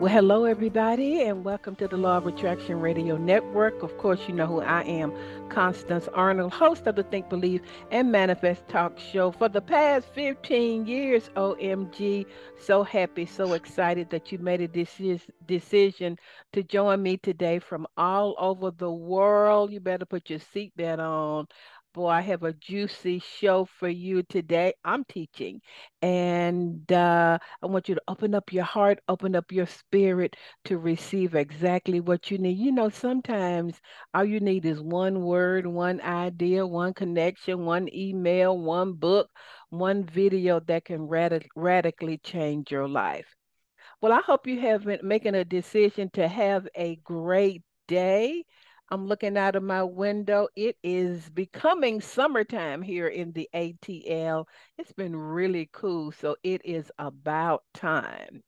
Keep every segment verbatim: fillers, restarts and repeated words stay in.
Well, hello, everybody, and welcome to the Law of Attraction Radio Network. Of course, you know who I am, Constance Arnold, host of the Think, Believe, and Manifest talk show for the past fifteen years. O M G, so happy, so excited that you made a deci- decision to join me today from all over the world. You better put your seatbelt on. Boy, I have a juicy show for you today. I'm teaching, and uh, I want you to open up your heart, open up your spirit to receive exactly what you need. You know, sometimes all you need is one word, one idea, one connection, one email, one book, one video that can rad- radically change your life. Well, I hope you have been making a decision to have a great day. I'm looking out of my window. It is becoming summertime here in the A T L. It's been really cool, so it is about time.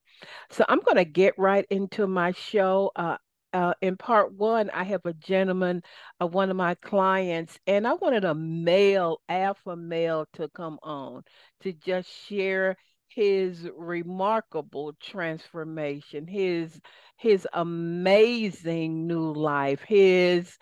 So I'm going to get right into my show. Uh, uh, in part one, I have a gentleman, uh, one of my clients, and I wanted a male, alpha male, to come on to just share his remarkable transformation, his his amazing new life, his,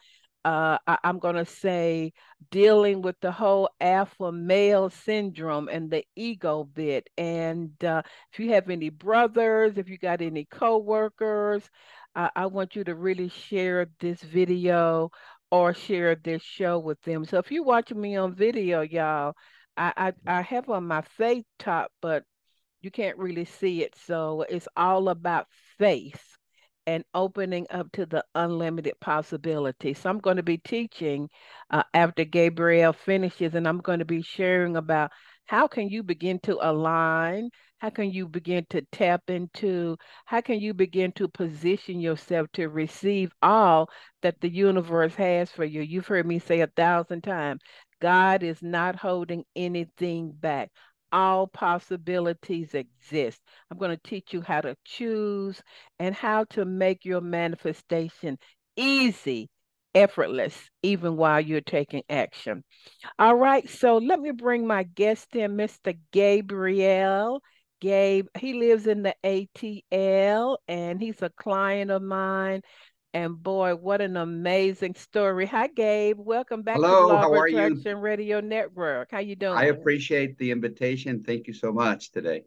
uh, I, I'm going to say, dealing with the whole alpha male syndrome and the ego bit. And uh, if you have any brothers, if you got any coworkers, uh, I want you to really share this video or share this show with them. So if you're watching me on video, y'all, I, I, I have on my faith top, but you can't really see it. So it's all about faith and opening up to the unlimited possibility. So I'm going to be teaching uh, after Gabriel finishes, and I'm going to be sharing about how can you begin to align? How can you begin to tap into? How can you begin to position yourself to receive all that the universe has for you? You've heard me say a thousand times, God is not holding anything back. All possibilities exist. I'm going to teach you how to choose and how to make your manifestation easy, effortless, even while you're taking action. All right, so let me bring my guest in, Mister Gabriel. Gabe, he lives in the A T L, and he's a client of mine. And boy, what an amazing story. Hi, Gabe. Welcome back Hello, to the Law of Attraction Radio Network. How you doing? I appreciate the invitation. Thank you so much today.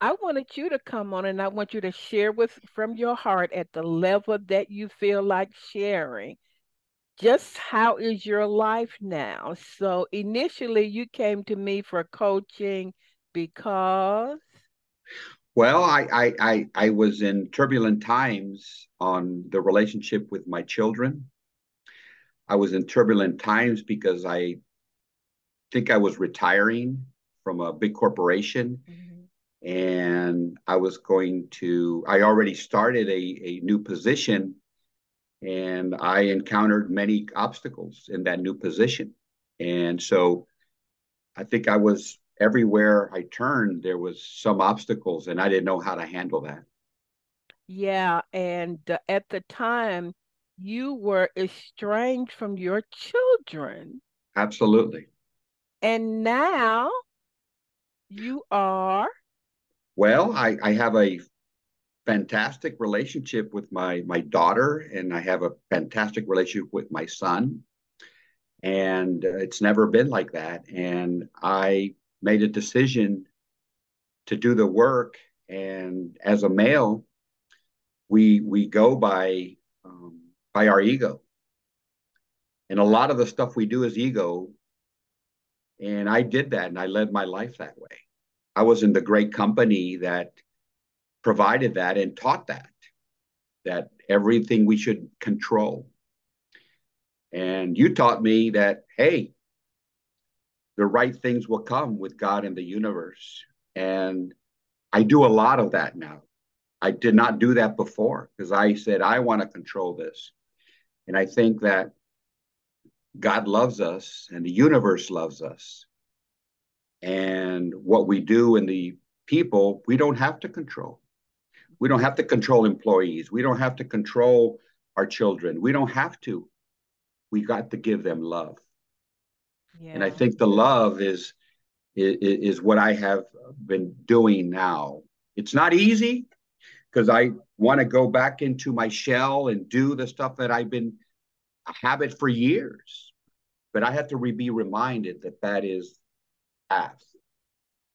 I wanted you to come on, and I want you to share with from your heart at the level that you feel like sharing. Just how is your life now? So initially, you came to me for coaching because... Well, I, I I I was in turbulent times on the relationship with my children. I was in turbulent times because I think I was retiring from a big corporation. Mm-hmm. And I was going to, I already started a, a new position, and I encountered many obstacles in that new position. And so I think I was everywhere I turned, there was some obstacles, and I didn't know how to handle that. Yeah, and uh, at the time, you were estranged from your children. Absolutely. And now you are? Well, I, I have a fantastic relationship with my, my daughter, and I have a fantastic relationship with my son. And uh, it's never been like that. And I made a decision to do the work. And as a male, we we go by um, by our ego. And a lot of the stuff we do is ego. And I did that, and I led my life that way. I was in the great company that provided that and taught that, that everything we should control. And you taught me that, hey, the right things will come with God and the universe. And I do a lot of that now. I did not do that before because I said, I want to control this. And I think that God loves us and the universe loves us. And what we do and the people, we don't have to control. We don't have to control employees. We don't have to control our children. We don't have to. We got to give them love. Yeah. And I think the love is, is, is what I have been doing now. It's not easy because I want to go back into my shell and do the stuff that I've been a habit for years. But I have to re- be reminded that that is half.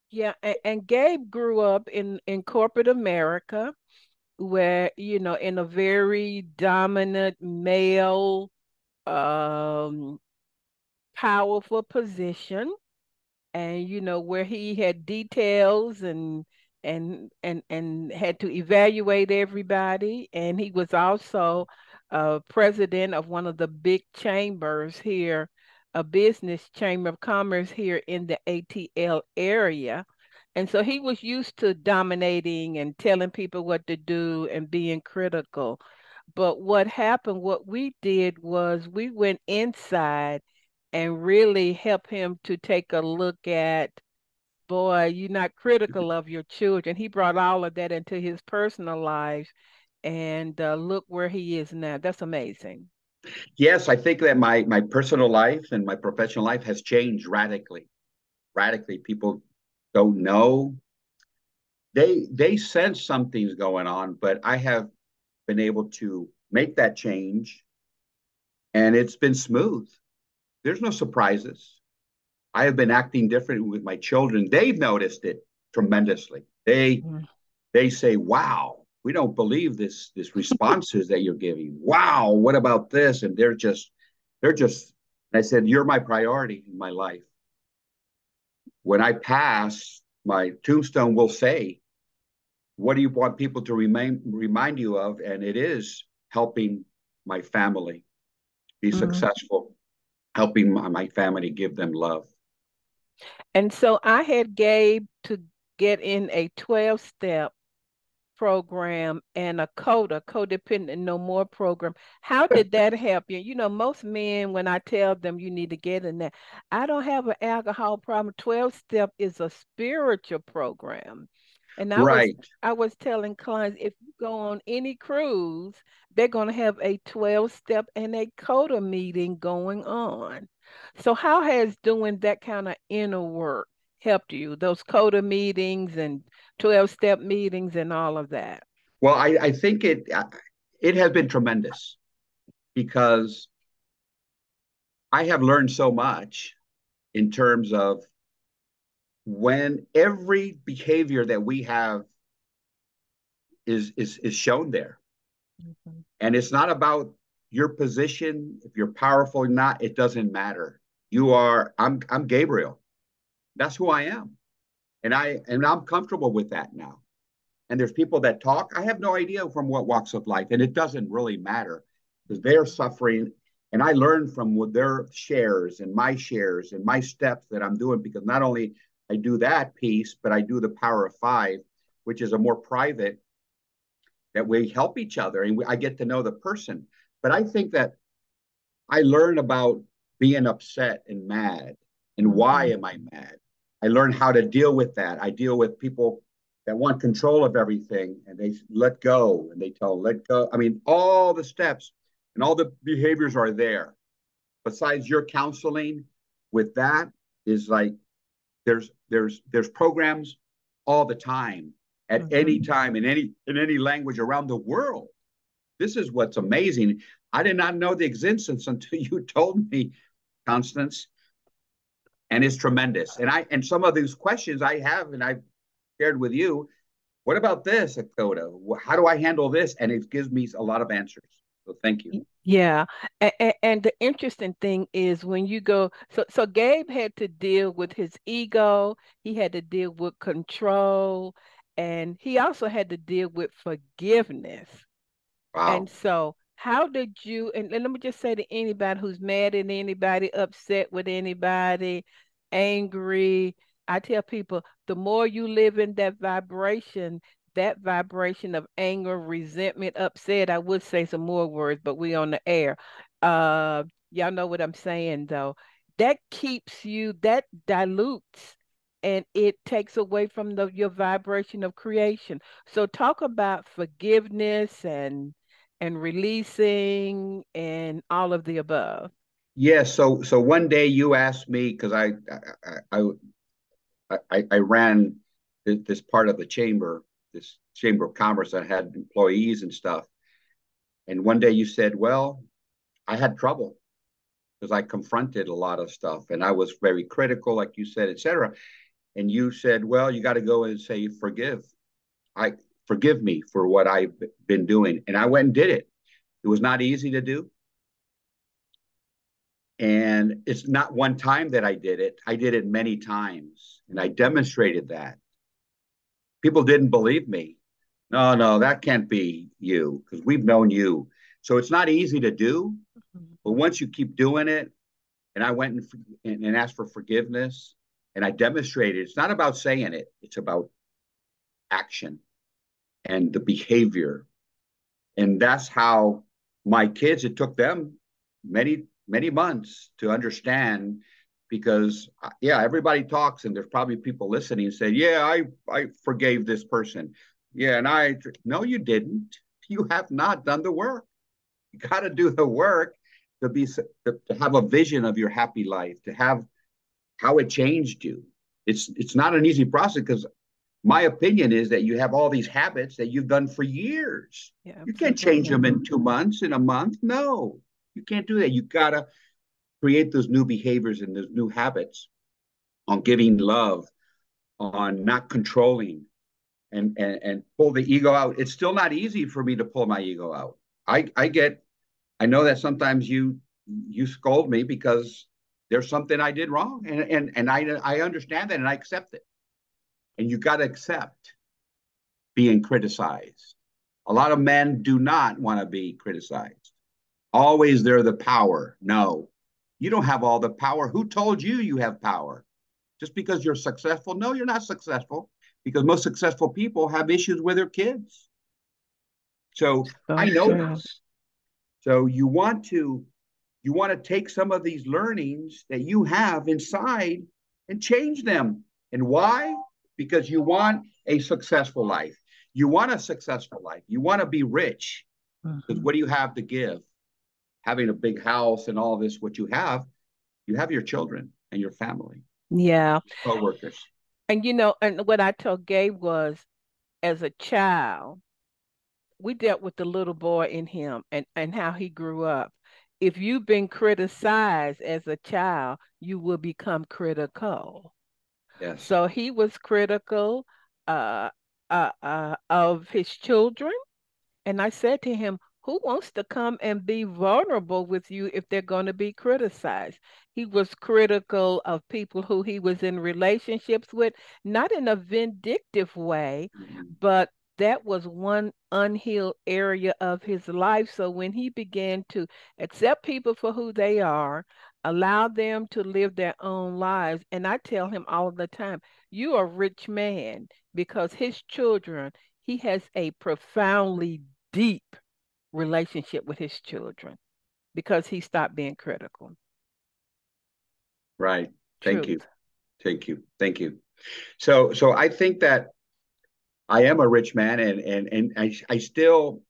Yeah, and, and Gabe grew up in, in corporate America where, you know, in a very dominant male, um, powerful position, and, you know, where he had details and and and and had to evaluate everybody. And he was also uh, president of one of the big chambers here, a business chamber of commerce here in the A T L area. And so he was used to dominating and telling people what to do and being critical. But what happened, what we did was we went inside and really helped him to take a look at, boy, you're not critical of your children. He brought all of that into his personal life, and uh, look where he is now. That's amazing. Yes, I think that my my personal life and my professional life has changed radically. Radically, people don't know. They they sense something's going on, but I have been able to make that change, and it's been smooth. There's no surprises. I have been acting differently with my children. They've noticed it tremendously. They mm-hmm. they say, wow. We don't believe this, this responses that you're giving. Wow, what about this? And they're just, they're just, and I said, you're my priority in my life. When I pass, my tombstone will say, what do you want people to remain, remind you of? And it is helping my family be mm-hmm. successful, helping my, my family, give them love. And so I had Gabe to get in a twelve-step program and a CODA, codependent no more program. How did that help you? You know, most men, when I tell them you need to get in that, I don't have an alcohol problem. twelve step is a spiritual program. And I, right. was, I was telling clients, if you go on any cruise, they're going to have a twelve step and a CODA meeting going on. So how has doing that kind of inner work helped you, those CODA meetings and twelve-step meetings and all of that? Well, I, I think it it has been tremendous because I have learned so much in terms of when every behavior that we have is, is, is shown there. Mm-hmm. And it's not about your position, if you're powerful or not, it doesn't matter. You are, I'm I'm Gabriel. That's who I am. And, I, and I'm comfortable with that now. And there's people that talk. I have no idea from what walks of life. And it doesn't really matter because they're suffering. And I learn from what their shares and my shares and my steps that I'm doing, because not only I do that piece, but I do the power of five, which is a more private that we help each other. And we, I get to know the person. But I think that I learn about being upset and mad. And why am I mad? I learned how to deal with that. I deal with people that want control of everything and they let go and they tell, let go. I mean, all the steps and all the behaviors are there. Besides your counseling with that is like, there's, there's, there's programs all the time at mm-hmm. any time in any, in any language around the world. This is what's amazing. I did not know the existence until you told me, Constance. And it's tremendous. And I and some of these questions I have and I've shared with you, what about this, CODA? How do I handle this? And it gives me a lot of answers. So thank you. Yeah. And, and the interesting thing is when you go, so, so Gabe had to deal with his ego. He had to deal with control. And he also had to deal with forgiveness. Wow. And so how did you, and let me just say to anybody who's mad at anybody, upset with anybody, angry, I tell people, the more you live in that vibration, that vibration of anger, resentment, upset, I would say some more words, but we on the air. Uh, Y'all know what I'm saying, though. That keeps you, that dilutes, and it takes away from the, your vibration of creation. So talk about forgiveness and and releasing and all of the above. Yeah. So so one day you asked me, because I I, I I I ran this part of the chamber, this chamber of commerce that had employees and stuff. And one day you said, well, I had trouble because I confronted a lot of stuff and I was very critical, like you said, et cetera. And you said, well, you got to go and say, forgive. I forgive me for what I've been doing. And I went and did it. It was not easy to do. And it's not one time that I did it. I did it many times. And I demonstrated that. People didn't believe me. No, no, that can't be you, because we've known you. So it's not easy to do. But once you keep doing it, and I went and, and, and asked for forgiveness, and I demonstrated, it's not about saying it. It's about action and the behavior. And that's how my kids, it took them many, many months to understand. Because, yeah, everybody talks, and there's probably people listening and say, yeah, I, I forgave this person. Yeah, and I, no, you didn't. You have not done the work. You got to do the work to be to have a vision of your happy life, to have how it changed you. It's, it's not an easy process, because my opinion is that you have all these habits that you've done for years. Yeah, you can't change them in two months, in a month. No, you can't do that. You got to create those new behaviors and those new habits on giving love, on not controlling, and, and, and pull the ego out. It's still not easy for me to pull my ego out. I, I get, I know that sometimes you, you scold me because there's something I did wrong. And, and, and I, I understand that, and I accept it. And you got to accept being criticized. A lot of men do not want to be criticized. Always they're the power. No. You don't have all the power. Who told you you have power? Just because you're successful? No, you're not successful, because most successful people have issues with their kids. So oh, I know yeah. this. So you want to, you want to take some of these learnings that you have inside and change them. And why? Because you want a successful life. You want a successful life. You want to be rich. Because mm-hmm. what do you have to give? Having a big house and all this, what you have, you have your children and your family. Yeah. Co-workers. And, you know, and what I told Gabe was, as a child, we dealt with the little boy in him and, and how he grew up. If you've been criticized as a child, you will become critical. Yes. So he was critical uh, uh, uh, of his children. And I said to him, who wants to come and be vulnerable with you if they're going to be criticized? He was critical of people who he was in relationships with, not in a vindictive way, but that was one unhealed area of his life. So when he began to accept people for who they are, allow them to live their own lives. And I tell him all the time, you are a rich man, because his children, he has a profoundly deep relationship with his children, because he stopped being critical. Right. Thank Truth. you. Thank you. Thank you. So, so I think that I am a rich man, and, and, and I, I still,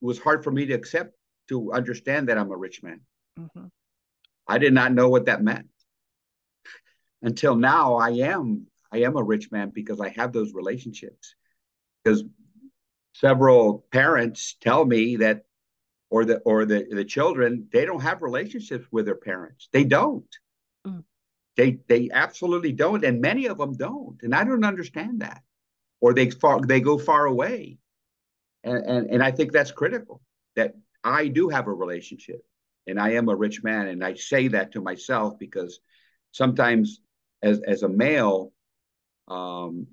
it was hard for me to accept, to understand that I'm a rich man. Mm-hmm. I did not know what that meant until now. I am, I am a rich man because I have those relationships, because several parents tell me that, or the or the, the children, they don't have relationships with their parents. They don't. Mm. They they absolutely don't, and many of them don't. And I don't understand that. Or they far they go far away, and and, and I think that's critical. That I do have a relationship, and I am a rich man, and I say that to myself, because sometimes as as a male, um.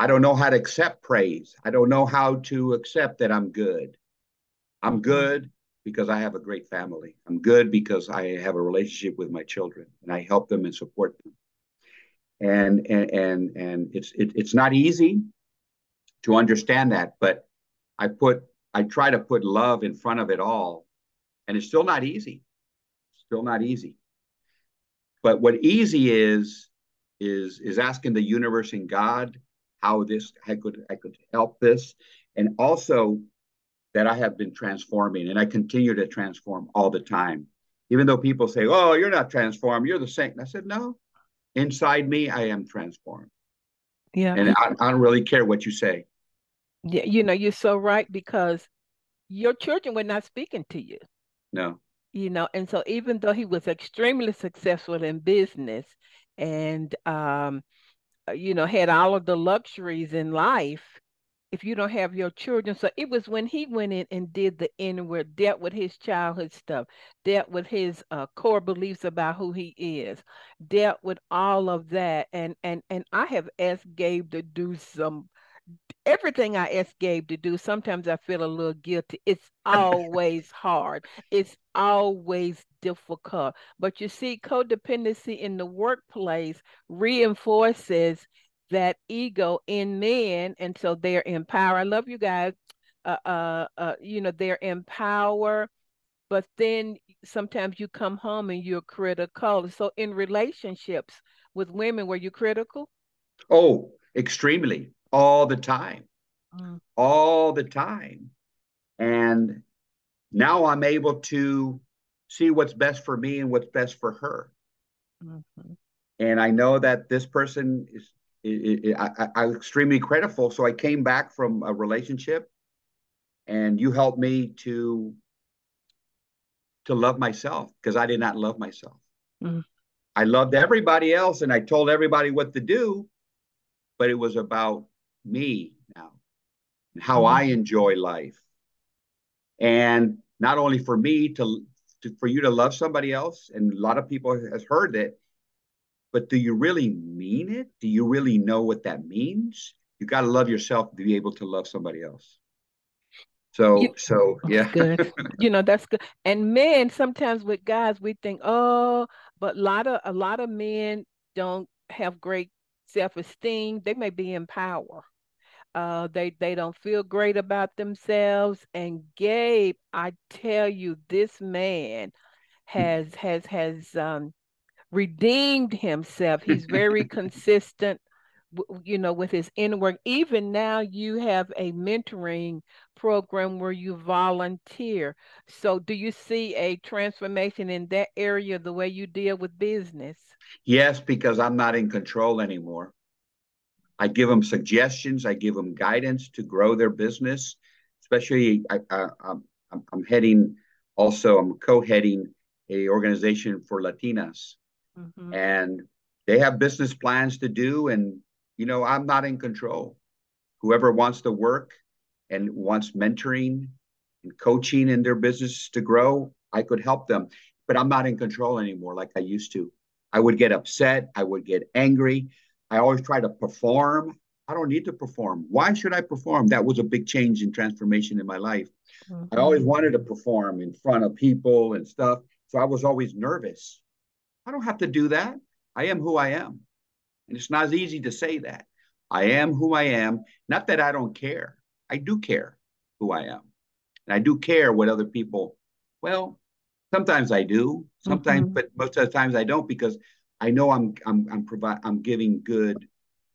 I don't know how to accept praise. I don't know how to accept that I'm good. I'm good because I have a great family. I'm good because I have a relationship with my children, and I help them and support them. And and and, and it's it, it's not easy to understand that, but I put I try to put love in front of it all, and it's still not easy. Still not easy. But what easy is, is, is asking the universe and God how this, I could, I could help this. And also that I have been transforming and I continue to transform all the time. Even though people say, oh, you're not transformed, you're the same. And I said, no, inside me, I am transformed. Yeah. And I, I don't really care what you say. Yeah, you know, you're so right, because your children were not speaking to you. No. You know, and so even though he was extremely successful in business and, um, you know, had all of the luxuries in life, if you don't have your children. So it was when he went in and did the inward, dealt with his childhood stuff, dealt with his uh, core beliefs about who he is, dealt with all of that. And and and I have asked Gabe to do some, everything I ask Gabe to do, sometimes I feel a little guilty. It's always hard. It's always difficult. But you see, codependency in the workplace reinforces that ego in men, and so they're in power. I love you guys. Uh, uh, uh, you know, they're in power, but then sometimes you come home and you're critical. So in relationships with women, were you critical? Oh, extremely, all the time, mm. all the time. And now I'm able to see what's best for me and what's best for her. Mm-hmm. And I know that this person is, It, it, I, I'm extremely grateful. So I came back from a relationship, and you helped me to to love myself, because I did not love myself. Mm-hmm. I loved everybody else, and I told everybody what to do, but it was about me now and how mm-hmm. I enjoy life. And not only for me to, to for you to love somebody else, and a lot of people has heard that. But do you really mean it? Do you really know what that means? You got to love yourself to be able to love somebody else. So, you, so yeah. Good. You know, that's good. And men, sometimes with guys, we think, oh, but a lot of, a lot of men don't have great self-esteem. They may be in power. Uh, they, they don't feel great about themselves. And Gabe, I tell you, this man has, has, has, um, redeemed himself. He's very consistent, you know, with his inner work. Even now you have a mentoring program where you volunteer. So do you see a transformation in that area, the way you deal with business? Yes, because I'm not in control anymore. I give them suggestions. I give them guidance to grow their business. Especially I, I, I'm, I'm heading also, I'm co-heading a organization for Latinas. Mm-hmm. And they have business plans to do. And, you know, I'm not in control. Whoever wants to work and wants mentoring and coaching in their business to grow, I could help them. But I'm not in control anymore like I used to. I would get upset. I would get angry. I always try to perform. I don't need to perform. Why should I perform? That was a big change and transformation in my life. Mm-hmm. I always wanted to perform in front of people and stuff. So I was always nervous. I don't have to do that. I am who I am. And it's not as easy to say that. I am who I am. Not that I don't care. I do care who I am. And I do care what other people, well, sometimes I do. Sometimes, mm-hmm. but most of the times I don't, because I know I'm I'm I'm provi- I'm giving good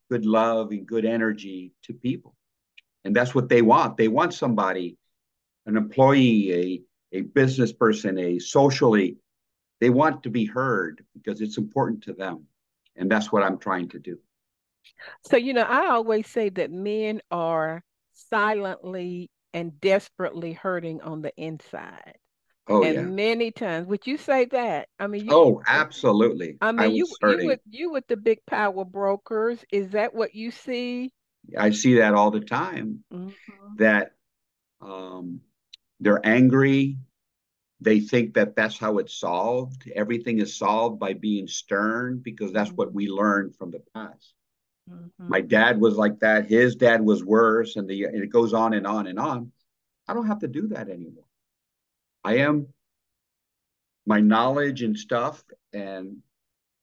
good love and good energy to people. And that's what they want. They want somebody, an employee, a a business person, a socially, they want to be heard because it's important to them. And that's what I'm trying to do. So, you know, I always say that men are silently and desperately hurting on the inside. Oh, and yeah. Many times, would you say that? I mean, you, oh, absolutely. I mean, I you, you, with, you with the big power brokers, is that what you see? I see that all the time, mm-hmm. that, um, they're angry. They think that that's how it's solved. Everything is solved by being stern, because that's mm-hmm. what we learned from the past. Mm-hmm. My dad was like that. His dad was worse. And, the, and it goes on and on and on. I don't have to do that anymore. I am my knowledge and stuff, and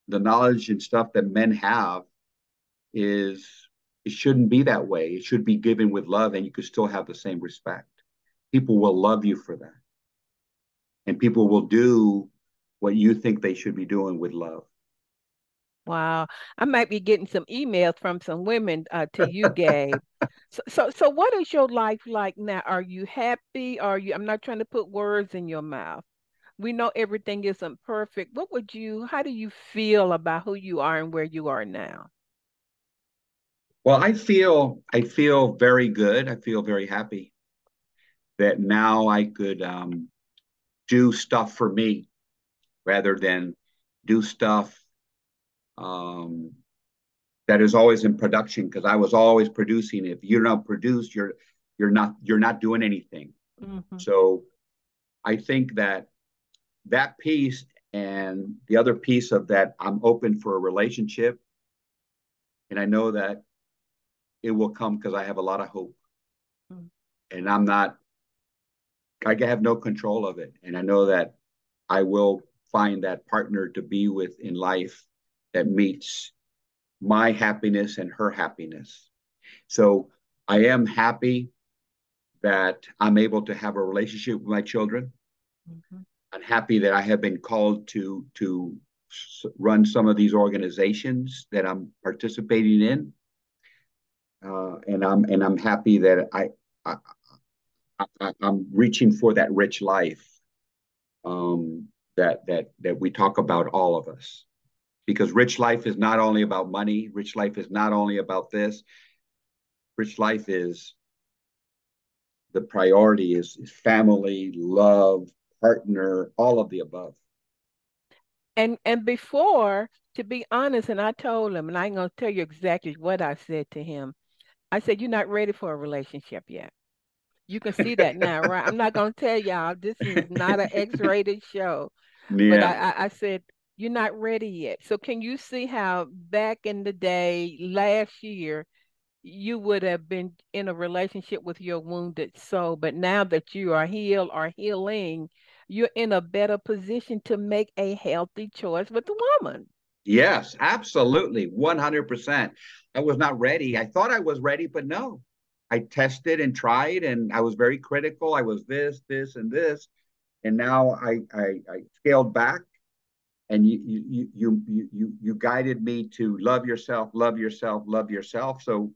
the knowledge and stuff that men have is, it shouldn't be that way. It should be given with love, and you could still have the same respect. People will love you for that. And people will do what you think they should be doing with love. Wow. I might be getting some emails from some women uh, to you, Gabe. so, so so what is your life like now? Are you happy? Are you, I'm not trying to put words in your mouth. We know everything isn't perfect. What would you, how do you feel about who you are and where you are now? Well, I feel, I feel very good. I feel very happy that now I could um, do stuff for me rather than do stuff um, that is always in production, because I was always producing. If you're not produced, you're, you're not, you're not doing anything. Mm-hmm. So I think that that piece, and the other piece of that, I'm open for a relationship, and I know that it will come because I have a lot of hope. Mm. And I'm not, I have no control of it. And I know that I will find that partner to be with in life that meets my happiness and her happiness. So I am happy that I'm able to have a relationship with my children. Mm-hmm. I'm happy that I have been called to to run some of these organizations that I'm participating in. Uh, and I'm and I'm happy that I, I, I I'm reaching for that rich life um, that that that we talk about, all of us, because rich life is not only about money. Rich life is not only about this. Rich life is, the priority is, is family, love, partner, all of the above. And and before, to be honest, and I told him, and I'm going to tell you exactly what I said to him. I said, you're not ready for a relationship yet. You can see that now, right? I'm not going to tell y'all, this is not an X-rated show. Yeah. But I, I said, you're not ready yet. So can you see how back in the day, last year, you would have been in a relationship with your wounded soul, but now that you are healed or healing, you're in a better position to make a healthy choice with the woman. Yes, absolutely. one hundred percent. I was not ready. I thought I was ready, but no, I tested and tried, and I was very critical. I was this, this, and this. And now I, I, I scaled back, and you, you, you, you, you, you guided me to love yourself, love yourself, love yourself. So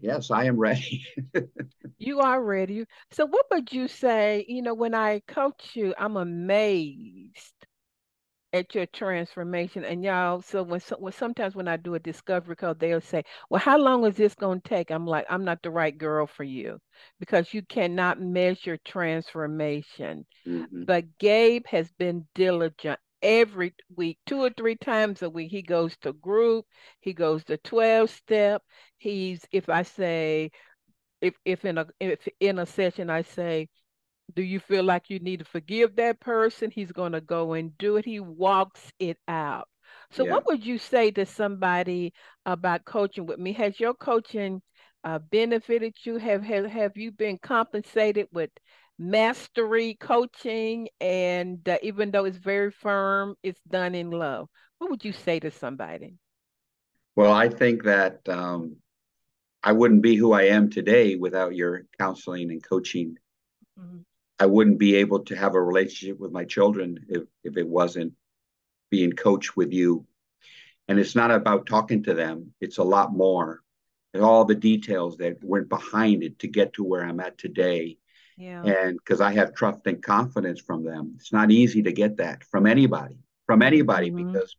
yes, I am ready. You are ready. So what would you say, you know, when I coach you, I'm amazed at your transformation. And y'all, so when, so, when sometimes when I do a discovery call, they'll say, well, how long is this going to take? I'm like, I'm not the right girl for you, because you cannot measure transformation. Mm-hmm. But Gabe has been diligent. Every week, two or three times a week, he goes to group, he goes to twelve step. He's, if I say, if if in a if in a session I say, do you feel like you need to forgive that person? He's going to go and do it. He walks it out. So yeah. What would you say to somebody about coaching with me? Has your coaching uh, benefited you? Have, have have you been compensated with mastery coaching? And uh, even though it's very firm, it's done in love. What would you say to somebody? Well, I think that um, I wouldn't be who I am today without your counseling and coaching. Mm-hmm. I wouldn't be able to have a relationship with my children if, if it wasn't being coached with you. And it's not about talking to them. It's a lot more. And all the details that went behind it to get to where I'm at today. Yeah. And because I have trust and confidence from them. It's not easy to get that from anybody, from anybody, mm-hmm. because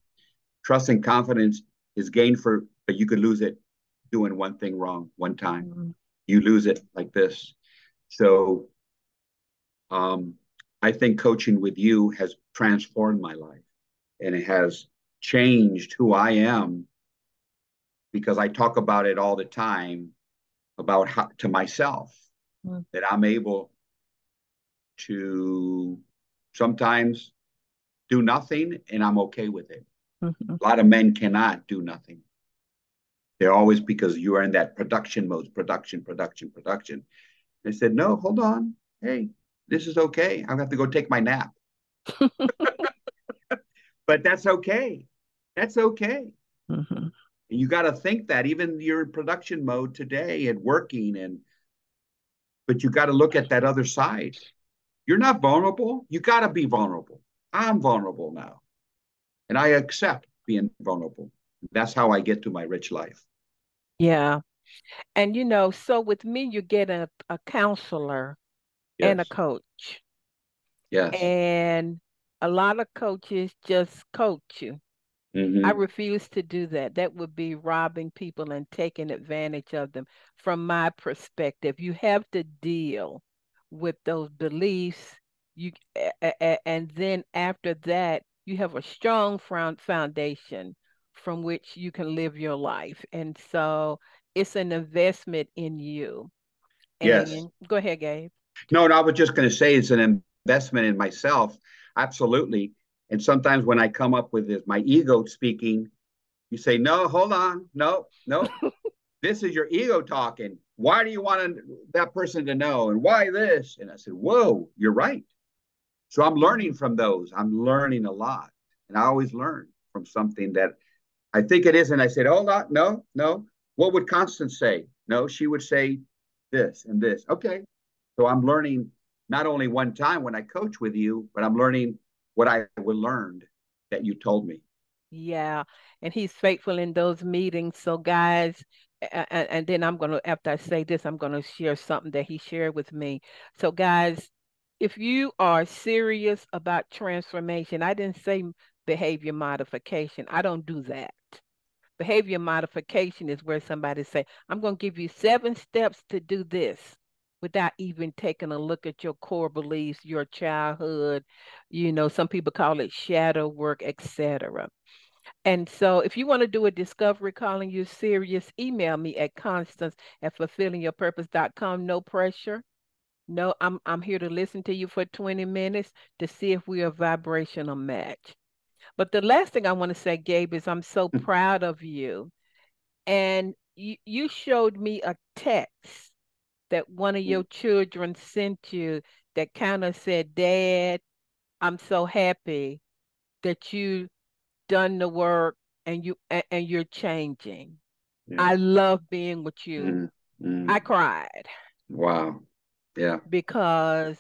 trust and confidence is gained for, but you could lose it doing one thing wrong one time. Mm-hmm. You lose it like this. So um, I think coaching with you has transformed my life, and it has changed who I am, because I talk about it all the time about how to myself. That I'm able to sometimes do nothing, and I'm okay with it. Mm-hmm. A lot of men cannot do nothing. They're always, because you are in that production mode, production, production, production. They said, no, hold on. Hey, this is okay. I'm going to have to go take my nap. But that's okay. That's okay. Mm-hmm. And you got to think that even you're in production mode today and working and but you got to look at that other side. You're not vulnerable. You got to be vulnerable. I'm vulnerable now. And I accept being vulnerable. That's how I get to my rich life. Yeah. And, you know, so with me, you get a, a counselor yes. and a coach. Yes. And a lot of coaches just coach you. Mm-hmm. I refuse to do that. That would be robbing people and taking advantage of them. From my perspective, you have to deal with those beliefs. You and then after that, you have a strong foundation from which you can live your life. And so it's an investment in you. And yes. Go ahead, Gabe. No, no, I was just going to say it's an investment in myself. Absolutely. And sometimes when I come up with this, my ego speaking, you say, no, hold on. No, no, this is your ego talking. Why do you want to, that person to know? And why this? And I said, whoa, you're right. So I'm learning from those. I'm learning a lot. And I always learn from something that I think it is. And I said, hold on. No, no. What would Constance say? No, she would say this and this. Okay. So I'm learning not only one time when I coach with you, but I'm learning what I learned that you told me. Yeah. And he's faithful in those meetings. So guys, and, and then I'm going to, after I say this, I'm going to share something that he shared with me. So guys, if you are serious about transformation, I didn't say behavior modification. I don't do that. Behavior modification is where somebody say, I'm going to give you seven steps to do this, without even taking a look at your core beliefs, your childhood, you know, some people call it shadow work, et cetera. And so if you want to do a discovery calling you serious, email me at Constance at fulfilling your purpose dot com. No pressure. No, I'm I'm here to listen to you for twenty minutes to see if we are a vibrational match. But the last thing I want to say, Gabe, is I'm so proud of you. And you, you showed me a text that one of your children sent you that kind of said, Dad, I'm so happy that you done the work and, you, and, and you're changing. Yeah. I love being with you. Mm-hmm. I cried. Wow. Yeah. Because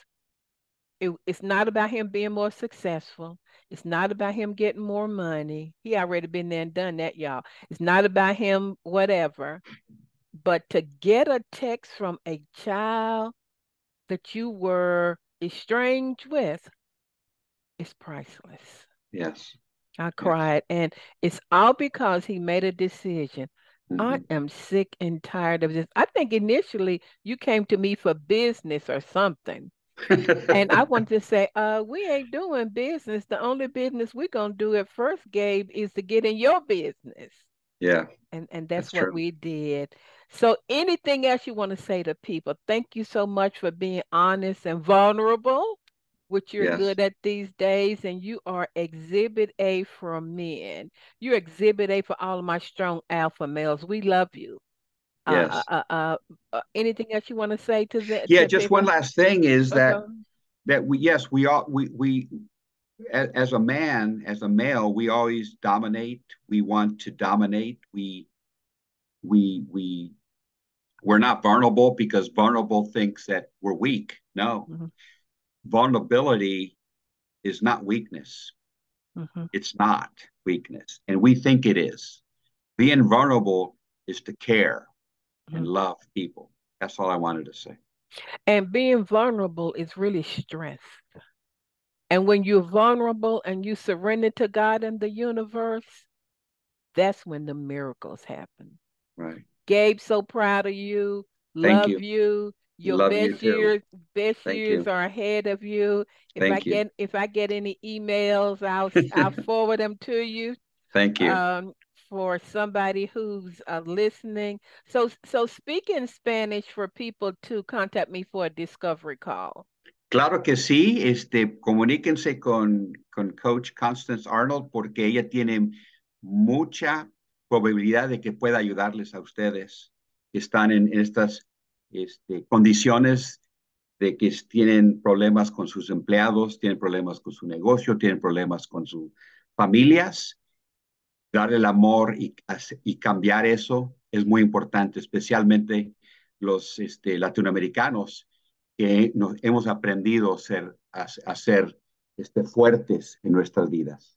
it, it's not about him being more successful. It's not about him getting more money. He already been there and done that, y'all. It's not about him, whatever. But to get a text from a child that you were estranged with is priceless. Yes. I cried. Yes. And it's all because he made a decision. Mm-hmm. I am sick and tired of this. I think initially you came to me for business or something. And I wanted to say, uh, we ain't doing business. The only business we're going to do at first, Gabe, is to get in your business. Yeah. And and that's, that's what true. we did. So anything else you want to say to people? Thank you so much for being honest and vulnerable, which you're yes. good at these days. And you are exhibit A for men. You're exhibit A for all of my strong alpha males. We love you. Yes. Uh, uh, uh, uh, anything else you want to say to that? Yeah, to just people? One last thing is that, uh-huh. that we, yes, we are, we, we, as a man, as a male, we always dominate. We want to dominate. We, we, we, we're not vulnerable because vulnerable thinks that we're weak. No, mm-hmm. vulnerability is not weakness. Mm-hmm. It's not weakness. And we think it is. Being vulnerable is to care mm-hmm. and love people. That's all I wanted to say. And being vulnerable is really strength. And when you're vulnerable and you surrender to God and the universe, that's when the miracles happen. Right. Gabe, so proud of you. Love you. you. Your Love best you years, best Thank years you. are ahead of you. If Thank I you. get if I get any emails, I'll I'll forward them to you. Thank you. Um, for somebody who's uh, listening. So so speak in Spanish for people to contact me for a discovery call. Claro que sí, este, comuníquense con, con Coach Constance Arnold porque ella tiene mucha probabilidad de que pueda ayudarles a ustedes que están en estas este, condiciones de que tienen problemas con sus empleados, tienen problemas con su negocio, tienen problemas con sus familias. Dar el amor y, y cambiar eso es muy importante, especialmente los este, latinoamericanos. Que nos, hemos aprendido ser, a, a ser este, fuertes en nuestras vidas.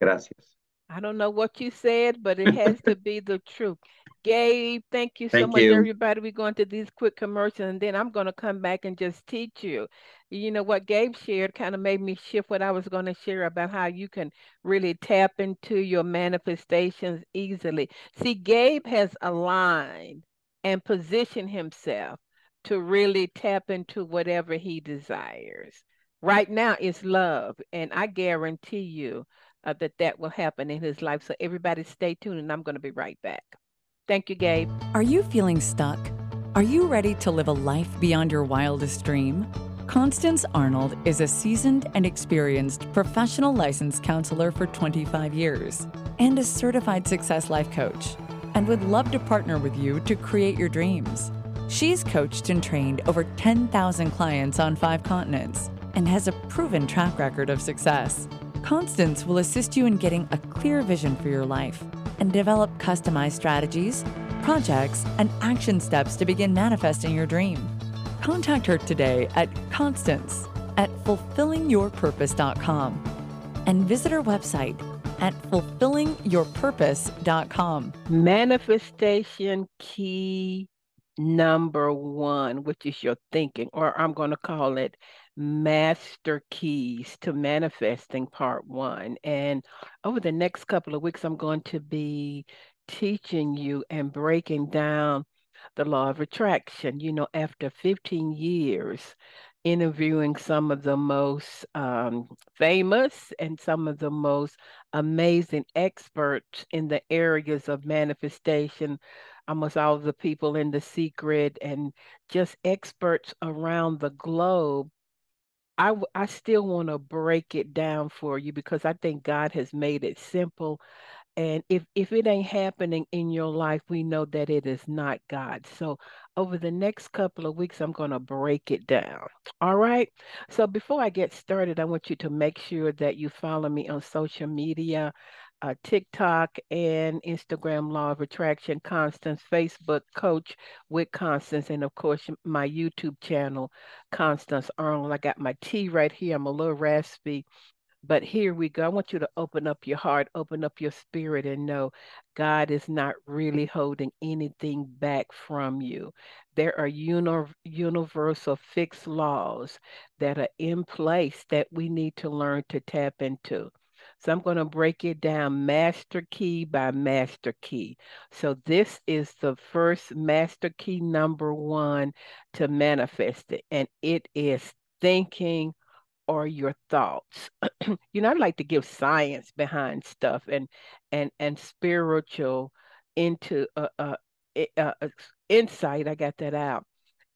Gracias. I don't know what you said, but it has to be the truth. Gabe, thank you so thank much, you. everybody. We're going to these quick commercials, and then I'm going to come back and just teach you. You know, what Gabe shared kind of made me shift what I was going to share about how you can really tap into your manifestations easily. See, Gabe has aligned and positioned himself to really tap into whatever he desires. Right now, it's love, and I guarantee you, Uh, that that will happen in his life. So everybody stay tuned, and I'm going to be right back. Thank you, Gabe. Are you feeling stuck? Are you ready to live a life beyond your wildest dream? Constance Arnold is a seasoned and experienced professional licensed counselor for twenty-five years and a certified success life coach, and would love to partner with you to create your dreams. She's coached and trained over ten thousand clients on five continents and has a proven track record of success. Constance will assist you in getting a clear vision for your life and develop customized strategies, projects, and action steps to begin manifesting your dream. Contact her today at Constance at fulfilling your purpose dot com and visit her website at fulfilling your purpose dot com. Manifestation key number one, which is your thinking, or I'm going to call it Master Keys to Manifesting Part One. And over the next couple of weeks, I'm going to be teaching you and breaking down the law of attraction. You know, after fifteen years interviewing some of the most um, famous and some of the most amazing experts in the areas of manifestation, almost all the people in The Secret and just experts around the globe, I, I still want to break it down for you, because I think God has made it simple. And if, if it ain't happening in your life, we know that it is not God. So over the next couple of weeks, I'm going to break it down. All right. So before I get started, I want you to make sure that you follow me on social media, uh, TikTok and Instagram, Law of Attraction Constance, Facebook, Coach with Constance, and of course, my YouTube channel, Constance Arnold. I got my tea right here. I'm a little raspy, but here we go. I want you to open up your heart, open up your spirit, and know God is not really holding anything back from you. There are uni- universal fixed laws that are in place that we need to learn to tap into. So I'm going to break it down master key by master key. So this is the first master key, number one, to manifest it. And it is thinking, or your thoughts. You know, I like to give science behind stuff and and and spiritual into uh, uh, uh, insight. I got that out.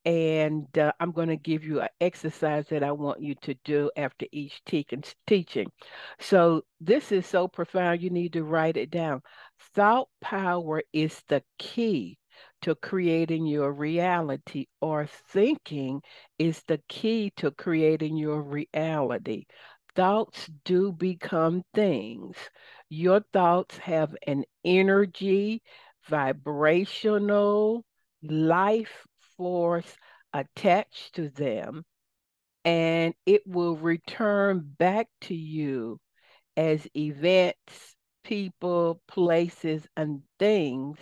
And uh, I'm going to give you an exercise that I want you to do after each te- teaching. So this is so profound, you need to write it down. Thought power is the key to creating your reality, or thinking is the key to creating your reality. Thoughts do become things. Your thoughts have an energy, vibrational, life force attached to them, and it will return back to you as events, people, places, and things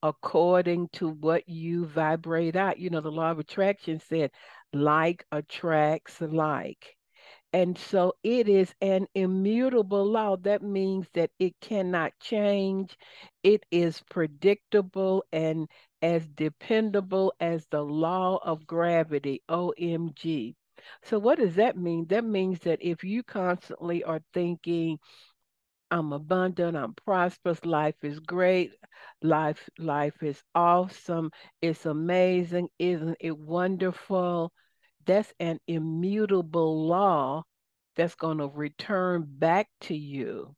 according to what you vibrate out. You know, the law of attraction said like attracts like. And so it is an immutable law. That means that it cannot change. It is predictable and as dependable as the law of gravity, O M G. So what does that mean? That means that if you constantly are thinking, I'm abundant, I'm prosperous, life is great, life, life is awesome, it's amazing, isn't it wonderful? That's an immutable law that's going to return back to you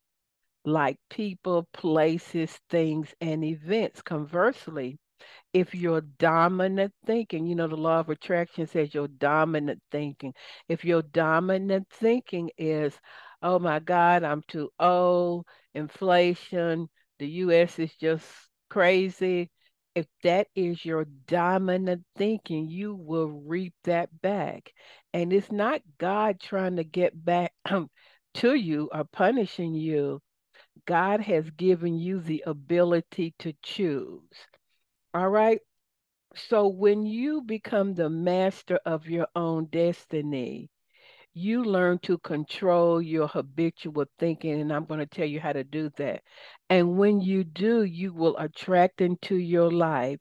like people, places, things, and events. Conversely, if your dominant thinking, you know, the law of attraction says your dominant thinking, if your dominant thinking is, oh my God, I'm too old, inflation, the U S is just crazy, if that is your dominant thinking, you will reap that back. And it's not God trying to get back to you or punishing you. God has given you the ability to choose. All right. So when you become the master of your own destiny, you learn to control your habitual thinking, and I'm going to tell you how to do that. And when you do, you will attract into your life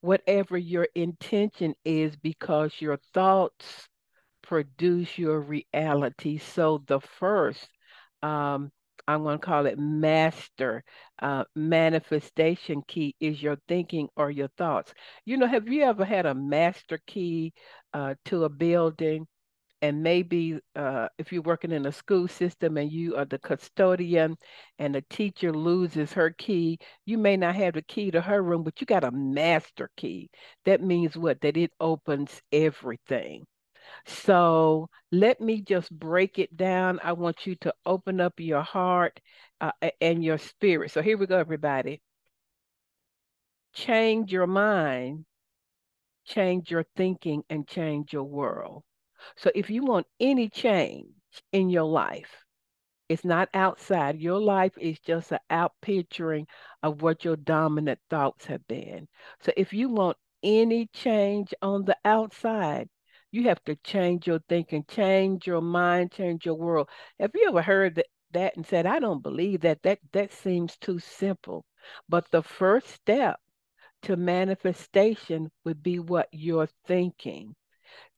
whatever your intention is, because your thoughts produce your reality. So the first, um, I'm going to call it master uh, manifestation key is your thinking or your thoughts. You know, have you ever had a master key uh, to a building? And maybe uh, if you're working in a school system and you are the custodian and the teacher loses her key, you may not have the key to her room, but you got a master key. That means what? That it opens everything. So let me just break it down. I want you to open up your heart uh, and your spirit. So here we go, everybody. Change your mind, change your thinking, and change your world. So if you want any change in your life, it's not outside. Your life is just an outpicturing of what your dominant thoughts have been. So if you want any change on the outside, you have to change your thinking, change your mind, change your world. Have you ever heard that, that and said, I don't believe that, that, that seems too simple? But the first step to manifestation would be what you're thinking.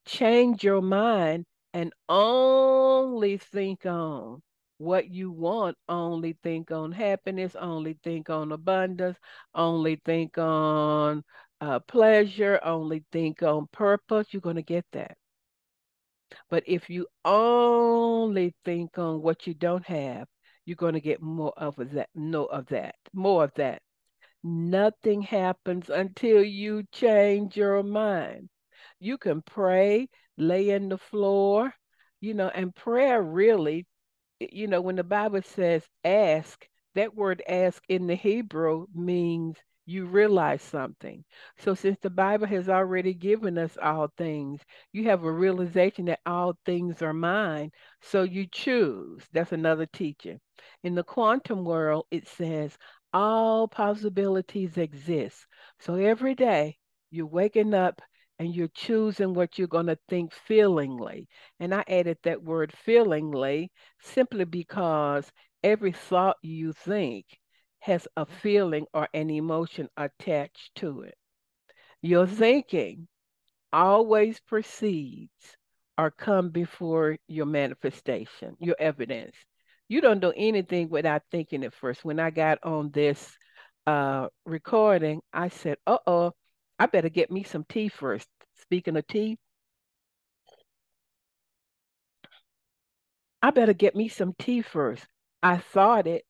Change your mind and only think on what you want. Only think on happiness. Only think on abundance. Only think on uh, pleasure. Only think on purpose. You're going to get that. But if you only think on what you don't have, you're going to get more of that. No, of that. More of that. Nothing happens until you change your mind. You can pray, lay in the floor, you know, and prayer really, you know, when the Bible says ask, that word ask in the Hebrew means you realize something. So since the Bible has already given us all things, you have a realization that all things are mine. So you choose. That's another teaching. In the quantum world, it says all possibilities exist. So every day you're waking up and you're choosing what you're going to think feelingly. And I added that word feelingly simply because every thought you think has a feeling or an emotion attached to it. Your thinking always precedes or comes before your manifestation, your evidence. You don't do anything without thinking it first. When I got on this uh, recording, I said, uh-oh, I better get me some tea first. Speaking of tea, I better get me some tea first. I thought it.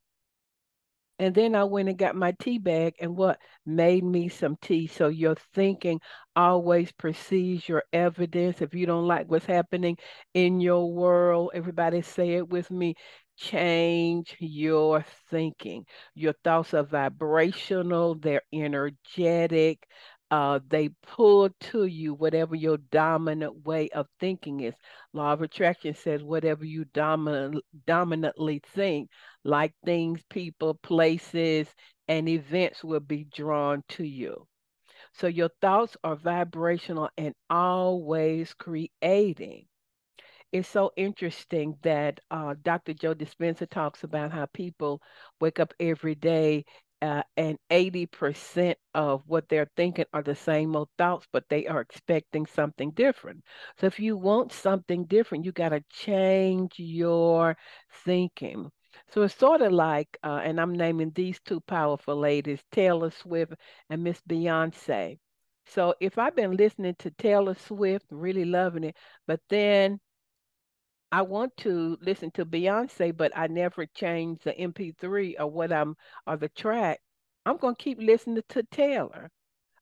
And then I went and got my tea bag and what? Made me some tea. So your thinking always precedes your evidence. If you don't like what's happening in your world, everybody say it with me. Change your thinking. Your thoughts are vibrational. They're energetic. Uh, they pull to you whatever your dominant way of thinking is. Law of Attraction says whatever you dominant, dominantly think, like things, people, places, and events will be drawn to you. So your thoughts are vibrational and always creating. It's so interesting that uh, Doctor Joe Dispenza talks about how people wake up every day Uh, and eighty percent of what they're thinking are the same old thoughts, but they are expecting something different. So if you want something different, you got to change your thinking. So it's sort of like, uh, and I'm naming these two powerful ladies, Taylor Swift and Miss Beyonce. So if I've been listening to Taylor Swift, really loving it, but then I want to listen to Beyonce, but I never change the M P three or what I'm or the track. I'm going to keep listening to Taylor.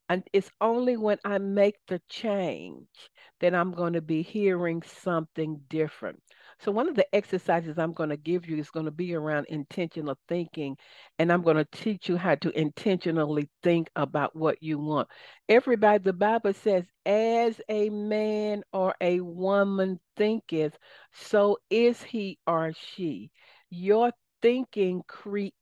And it's only when I make the change that I'm going to be hearing something different. So one of the exercises I'm going to give you is going to be around intentional thinking, and I'm going to teach you how to intentionally think about what you want. Everybody, the Bible says, as a man or a woman thinketh, so is he or she. Your thinking creates.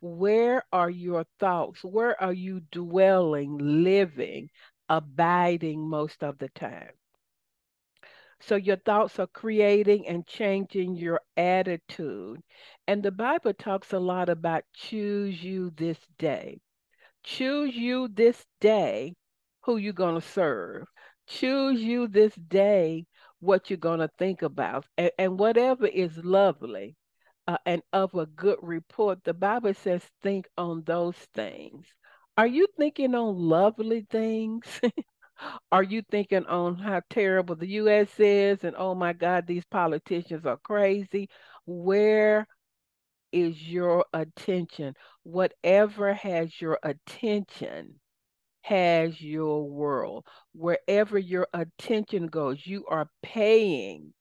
Where are your thoughts? Where are you dwelling, living, abiding most of the time? So your thoughts are creating and changing your attitude. And the Bible talks a lot about choose you this day. Choose you this day who you're going to serve. Choose you this day what you're going to think about. And, and whatever is lovely uh, and of a good report, the Bible says think on those things. Are you thinking on lovely things? Are you thinking on how terrible the U S is and, oh, my God, these politicians are crazy? Where is your attention? Whatever has your attention has your world. Wherever your attention goes, you are paying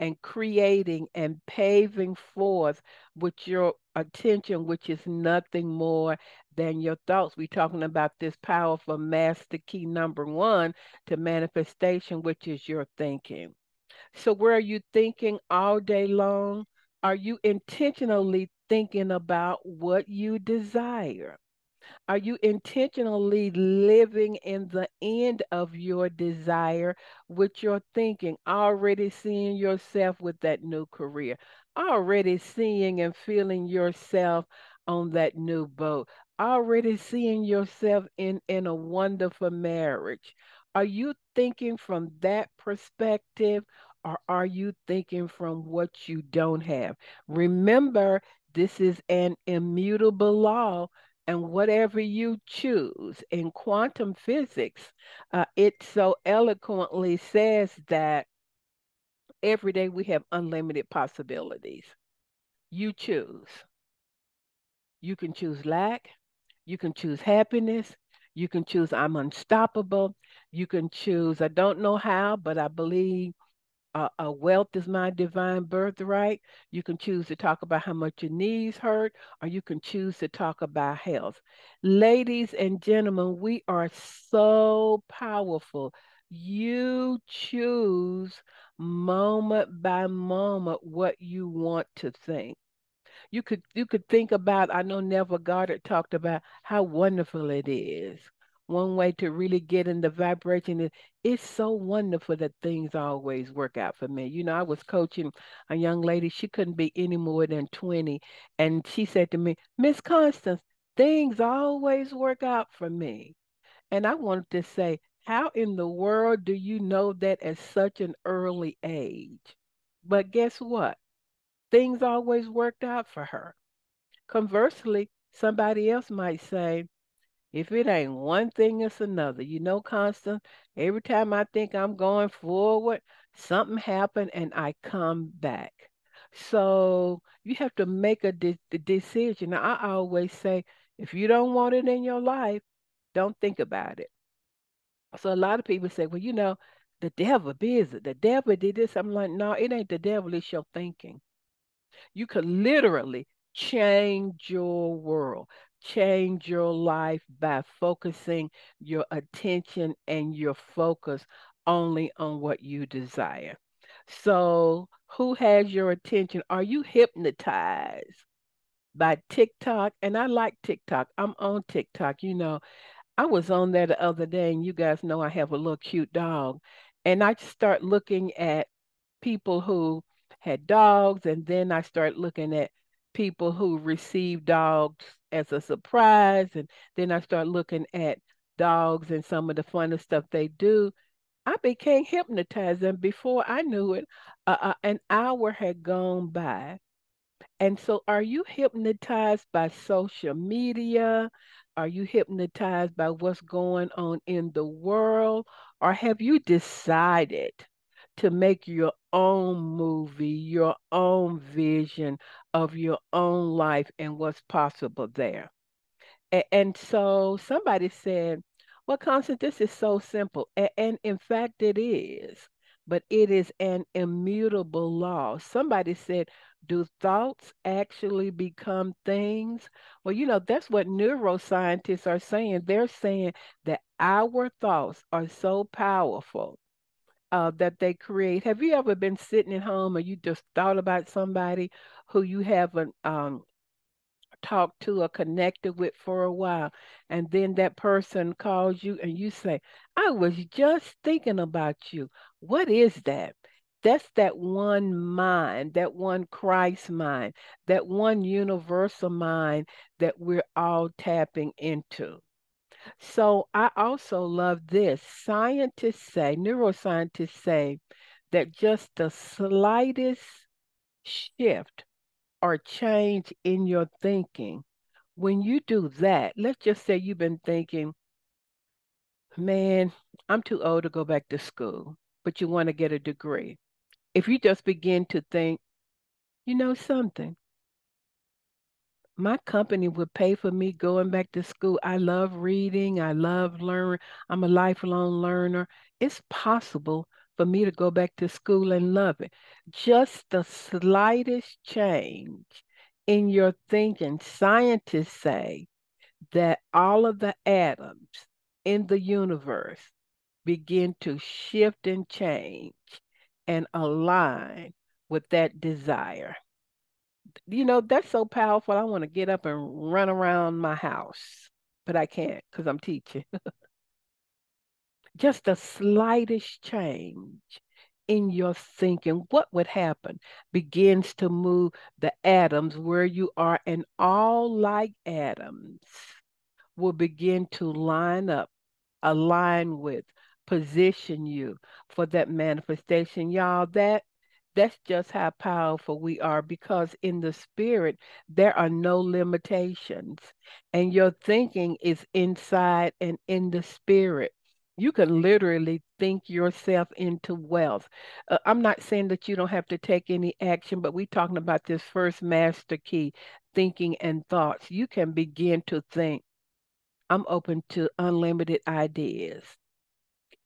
and creating and paving forth with your attention, which is nothing more than your thoughts. We're talking about this powerful master key number one to manifestation, which is your thinking. So where are you thinking all day long? Are you intentionally thinking about what you desire? Are you intentionally living in the end of your desire with your thinking, already seeing yourself with that new career, already seeing and feeling yourself on that new boat, already seeing yourself in, in a wonderful marriage? Are you thinking from that perspective, or are you thinking from what you don't have? Remember, this is an immutable law. And whatever you choose in quantum physics, uh, it so eloquently says that every day we have unlimited possibilities. You choose. You can choose lack. You can choose happiness. You can choose I'm unstoppable. You can choose I don't know how, but I believe Uh, uh, wealth is my divine birthright. You can choose to talk about how much your knees hurt, or you can choose to talk about health. Ladies and gentlemen, we are so powerful. You choose moment by moment what you want to think. You could, you could think about, I know Neville Goddard talked about how wonderful it is. One way to really get in the vibration is it's so wonderful that things always work out for me. You know, I was coaching a young lady. She couldn't be any more than twenty. And she said to me, Miss Constance, things always work out for me. And I wanted to say, how in the world do you know that at such an early age? But guess what? Things always worked out for her. Conversely, somebody else might say, if it ain't one thing, it's another. You know, Constance, every time I think I'm going forward, something happened and I come back. So you have to make a de- decision. Now, I always say, if you don't want it in your life, don't think about it. So a lot of people say, well, you know, the devil busy. The devil did this. I'm like, no, it ain't the devil. It's your thinking. You could literally change your world. Change your life by focusing your attention and your focus only on what you desire. So who has your attention? Are you hypnotized by TikTok? And I like TikTok. I'm on TikTok. You know, I was on there the other day, and you guys know I have a little cute dog. And I start looking at people who had dogs, and then I start looking at people who receive dogs as a surprise, and then I start looking at dogs and some of the funnest stuff they do. I became hypnotized, and before I knew it, uh, uh, an hour had gone by. And so are you hypnotized by social media? Are you hypnotized by what's going on in the world? Or have you decided to make your own movie, your own vision of your own life and what's possible there? And, and so somebody said, well, Constance, this is so simple. And, and in fact, it is. but it is an immutable law. Somebody said, do thoughts actually become things? Well, you know, that's what neuroscientists are saying. They're saying that our thoughts are so powerful uh, that they create. Have you ever been sitting at home and you just thought about somebody who you haven't um, talked to or connected with for a while, and then that person calls you and you say, I was just thinking about you. What is that? That's that one mind, that one Christ mind, that one universal mind that we're all tapping into. So I also love this. Scientists say, neuroscientists say, that just the slightest shift or change in your thinking, when you do that, let's just say you've been thinking, man, I'm too old to go back to school, but you want to get a degree. If you just begin to think, you know something, my company would pay for me going back to school. I love reading. I love learning. I'm a lifelong learner. It's possible for me to go back to school and love it. Just the slightest change in your thinking. Scientists say that all of the atoms in the universe begin to shift and change and align with that desire. You know, that's so powerful. I want to get up and run around my house, but I can't because I'm teaching. Just the slightest change in your thinking, what would happen? Begins to move the atoms where you are, and all like atoms will begin to line up, align with, position you for that manifestation. Y'all, that that's just how powerful we are, because in the spirit there are no limitations, and your thinking is inside and in the spirit. You can literally think yourself into wealth. Uh, I'm not saying that you don't have to take any action, but we're talking about this first master key, thinking and thoughts. You can begin to think, I'm open to unlimited ideas.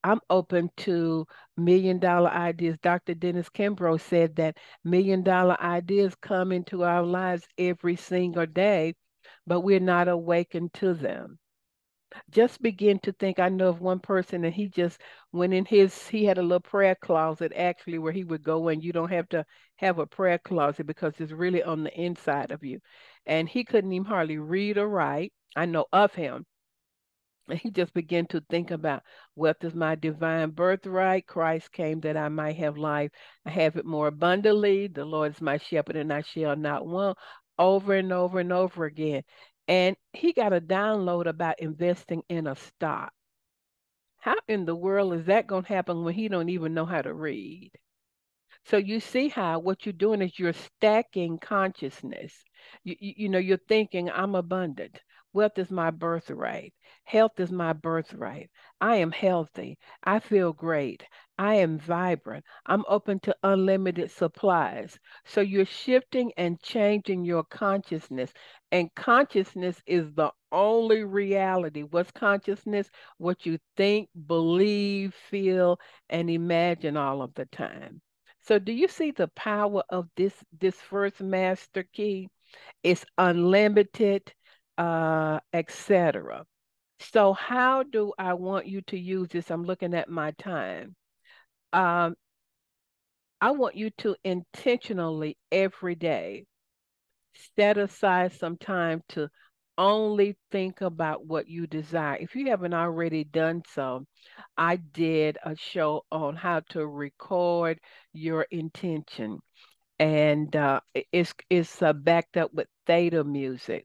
I'm open to million dollar ideas. Doctor Dennis Kimbro said that million dollar ideas come into our lives every single day, but we're not awakened to them. Just begin to think. I know of one person, and he just went in his, he had a little prayer closet actually where he would go, and you don't have to have a prayer closet because it's really on the inside of you. And he couldn't even hardly read or write. I know of him. And he just began to think about, wealth is my divine birthright. Christ came that I might have life. I have it more abundantly. The Lord is my shepherd and I shall not want, over and over and over again. And he got a download about investing in a stock. How in the world is that going to happen when he don't even know how to read? So you see how what you're doing is you're stacking consciousness. You, you, you know, you're thinking, I'm abundant. Wealth is my birthright. Health is my birthright. I am healthy. I feel great. I am vibrant. I'm open to unlimited supplies. So you're shifting and changing your consciousness. And consciousness is the only reality. What's consciousness? What you think, believe, feel, and imagine all of the time. So do you see the power of this, this first master key? It's unlimited. Uh, et cetera. So how do I want you to use this? I'm looking at my time. Um, I want you to intentionally every day set aside some time to only think about what you desire. If you haven't already done so, I did a show on how to record your intention, and uh, it's, it's uh, backed up with theta music.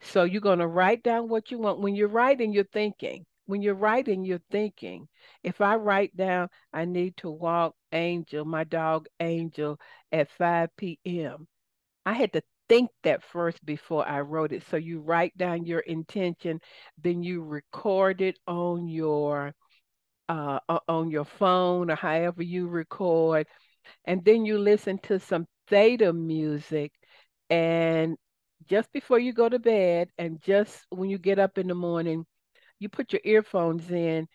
So you're going to write down what you want. When you're writing, you're thinking. When you're writing, you're thinking. If I write down, I need to walk Angel, my dog Angel, at five p m I had to think that first before I wrote it. So you write down your intention, then you record it on your uh, on your phone or however you record, and then you listen to some theta music, and just before you go to bed and just when you get up in the morning, you put your earphones in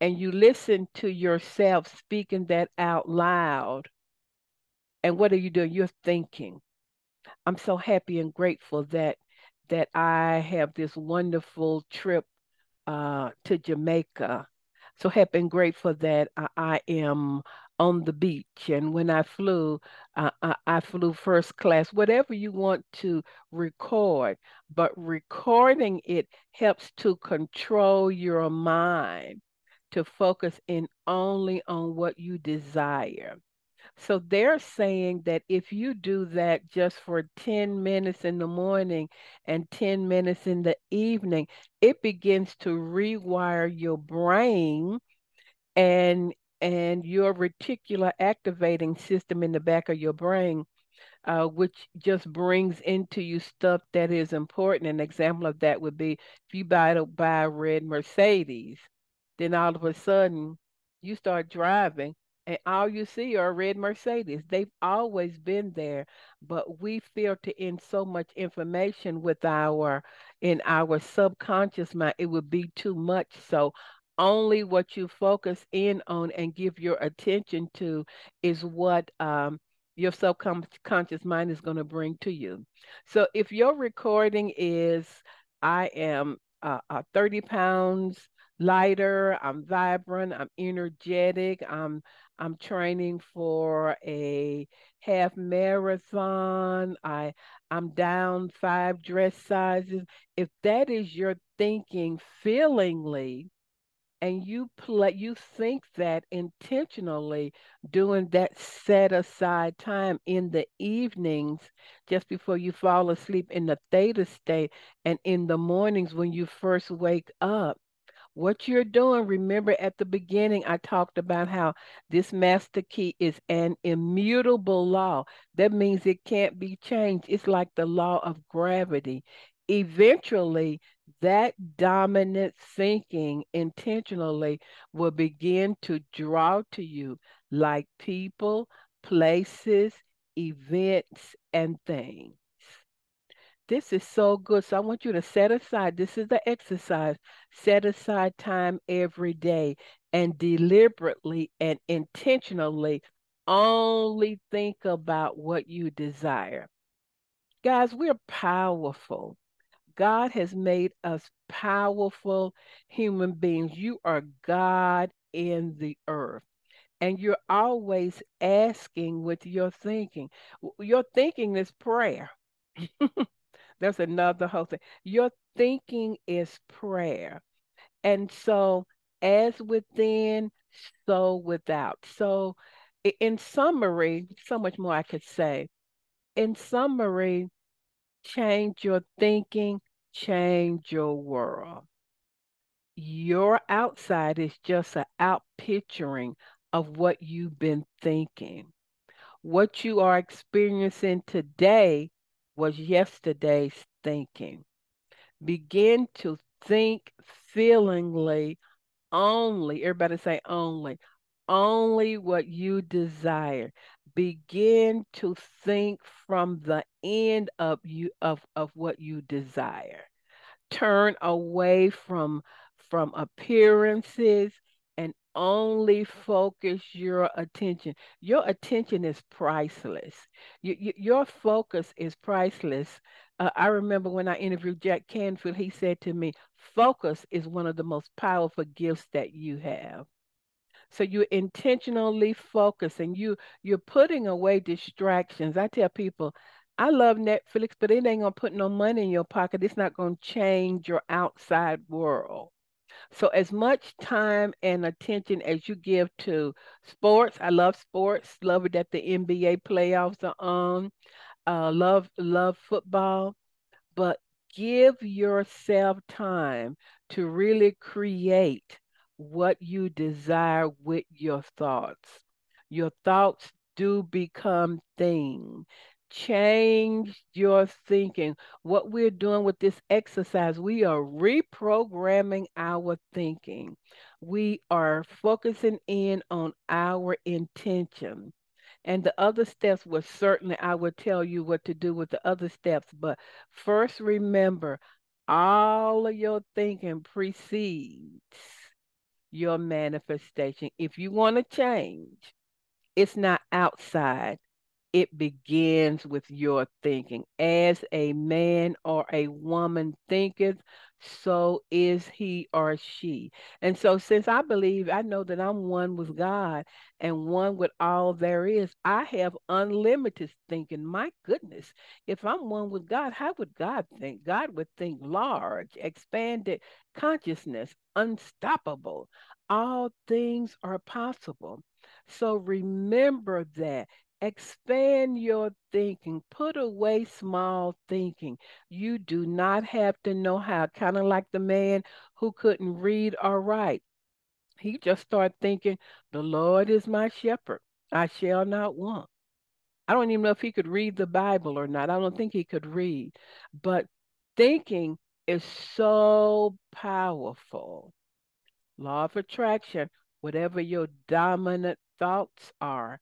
and you listen to yourself speaking that out loud, and what are you doing? You're thinking. I'm so happy and grateful that that I have this wonderful trip uh, to Jamaica. So happy and grateful that I, I am on the beach. And when I flew, uh, I, I flew first class, whatever you want to record, but recording it helps to control your mind, to focus in only on what you desire. So they're saying that if you do that just for ten minutes in the morning and ten minutes in the evening, it begins to rewire your brain and and your reticular activating system in the back of your brain, uh, which just brings into you stuff that is important. An example of that would be if you buy a, buy a red Mercedes, then all of a sudden you start driving, and all you see are red Mercedes. They've always been there, but we filter in so much information with our, in our subconscious mind, it would be too much. So only what you focus in on and give your attention to is what um, your subconscious mind is going to bring to you. So if your recording is, I am uh, uh, thirty pounds lighter, I'm vibrant, I'm energetic, I'm I'm training for a half marathon, I I'm down five dress sizes. If that is your thinking feelingly, and you play, you think that intentionally doing that set aside time in the evenings just before you fall asleep in the theta state, and in the mornings when you first wake up, what you're doing, remember at the beginning, I talked about how this master key is an immutable law. That means it can't be changed. It's like the law of gravity. Eventually, that dominant thinking intentionally will begin to draw to you like people, places, events, and things. This is so good. So I want you to set aside, this is the exercise, set aside time every day and deliberately and intentionally only think about what you desire. Guys, we're powerful. God has made us powerful human beings. You are God in the earth. And you're always asking with your thinking. Your thinking is prayer. That's another whole thing. Your thinking is prayer. And so as within, so without. So in summary, so much more I could say. In summary, change your thinking, change your world. Your outside is just an outpicturing of what you've been thinking. What you are experiencing today was yesterday's thinking. Begin to think feelingly only, everybody say only, only what you desire. Begin to think from the end of you of, of what you desire. Turn away from, from appearances and only focus your attention. Your attention is priceless. You, you, your focus is priceless. Uh, I remember when I interviewed Jack Canfield, he said to me, focus is one of the most powerful gifts that you have. So you're intentionally focusing. You, you're putting away distractions. I tell people, I love Netflix, but it ain't going to put no money in your pocket. It's not going to change your outside world. So as much time and attention as you give to sports, I love sports, love it that the N B A playoffs are on, uh, love, love football, but give yourself time to really create what you desire with your thoughts. Your thoughts do become things. Change your thinking. What we're doing with this exercise, we are reprogramming our thinking. We are focusing in on our intention. And the other steps will certainly, I will tell you what to do with the other steps. But first, remember, all of your thinking precedes your manifestation. If you want to change, it's not outside. It begins with your thinking. As a man or a woman thinketh, so is he or she. And so since I believe, I know that I'm one with God and one with all there is, I have unlimited thinking. My goodness, if I'm one with God, how would God think? God would think large, expanded consciousness, unstoppable. All things are possible. So remember that. Expand your thinking. Put away small thinking. You do not have to know how. Kind of like the man who couldn't read or write. He just started thinking, the Lord is my shepherd. I shall not want. I don't even know if he could read the Bible or not. I don't think he could read. But thinking is so powerful. Law of attraction, whatever your dominant thoughts are,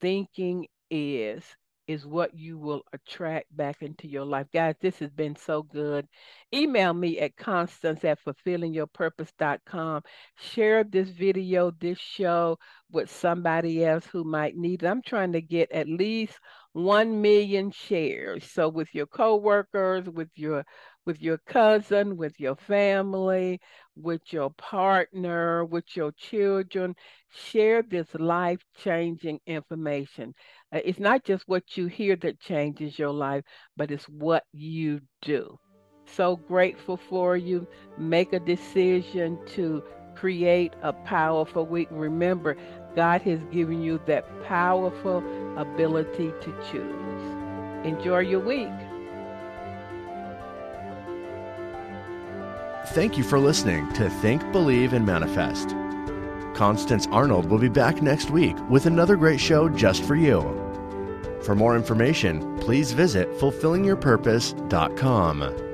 thinking is, is what you will attract back into your life. Guys, this has been so good. Email me at Constance at fulfilling your purpose dot com. Share this video, this show with somebody else who might need it. I'm trying to get at least one million shares. So with your coworkers, with your with your cousin, with your family, with your partner, with your children, share this life-changing information. It's not just what you hear that changes your life, but it's what you do. So grateful for you. Make a decision to create a powerful week. Remember, God has given you that powerful ability to choose. Enjoy your week. Thank you for listening to Think, Believe, and Manifest. Constance Arnold will be back next week with another great show just for you. For more information, please visit fulfilling your purpose dot com.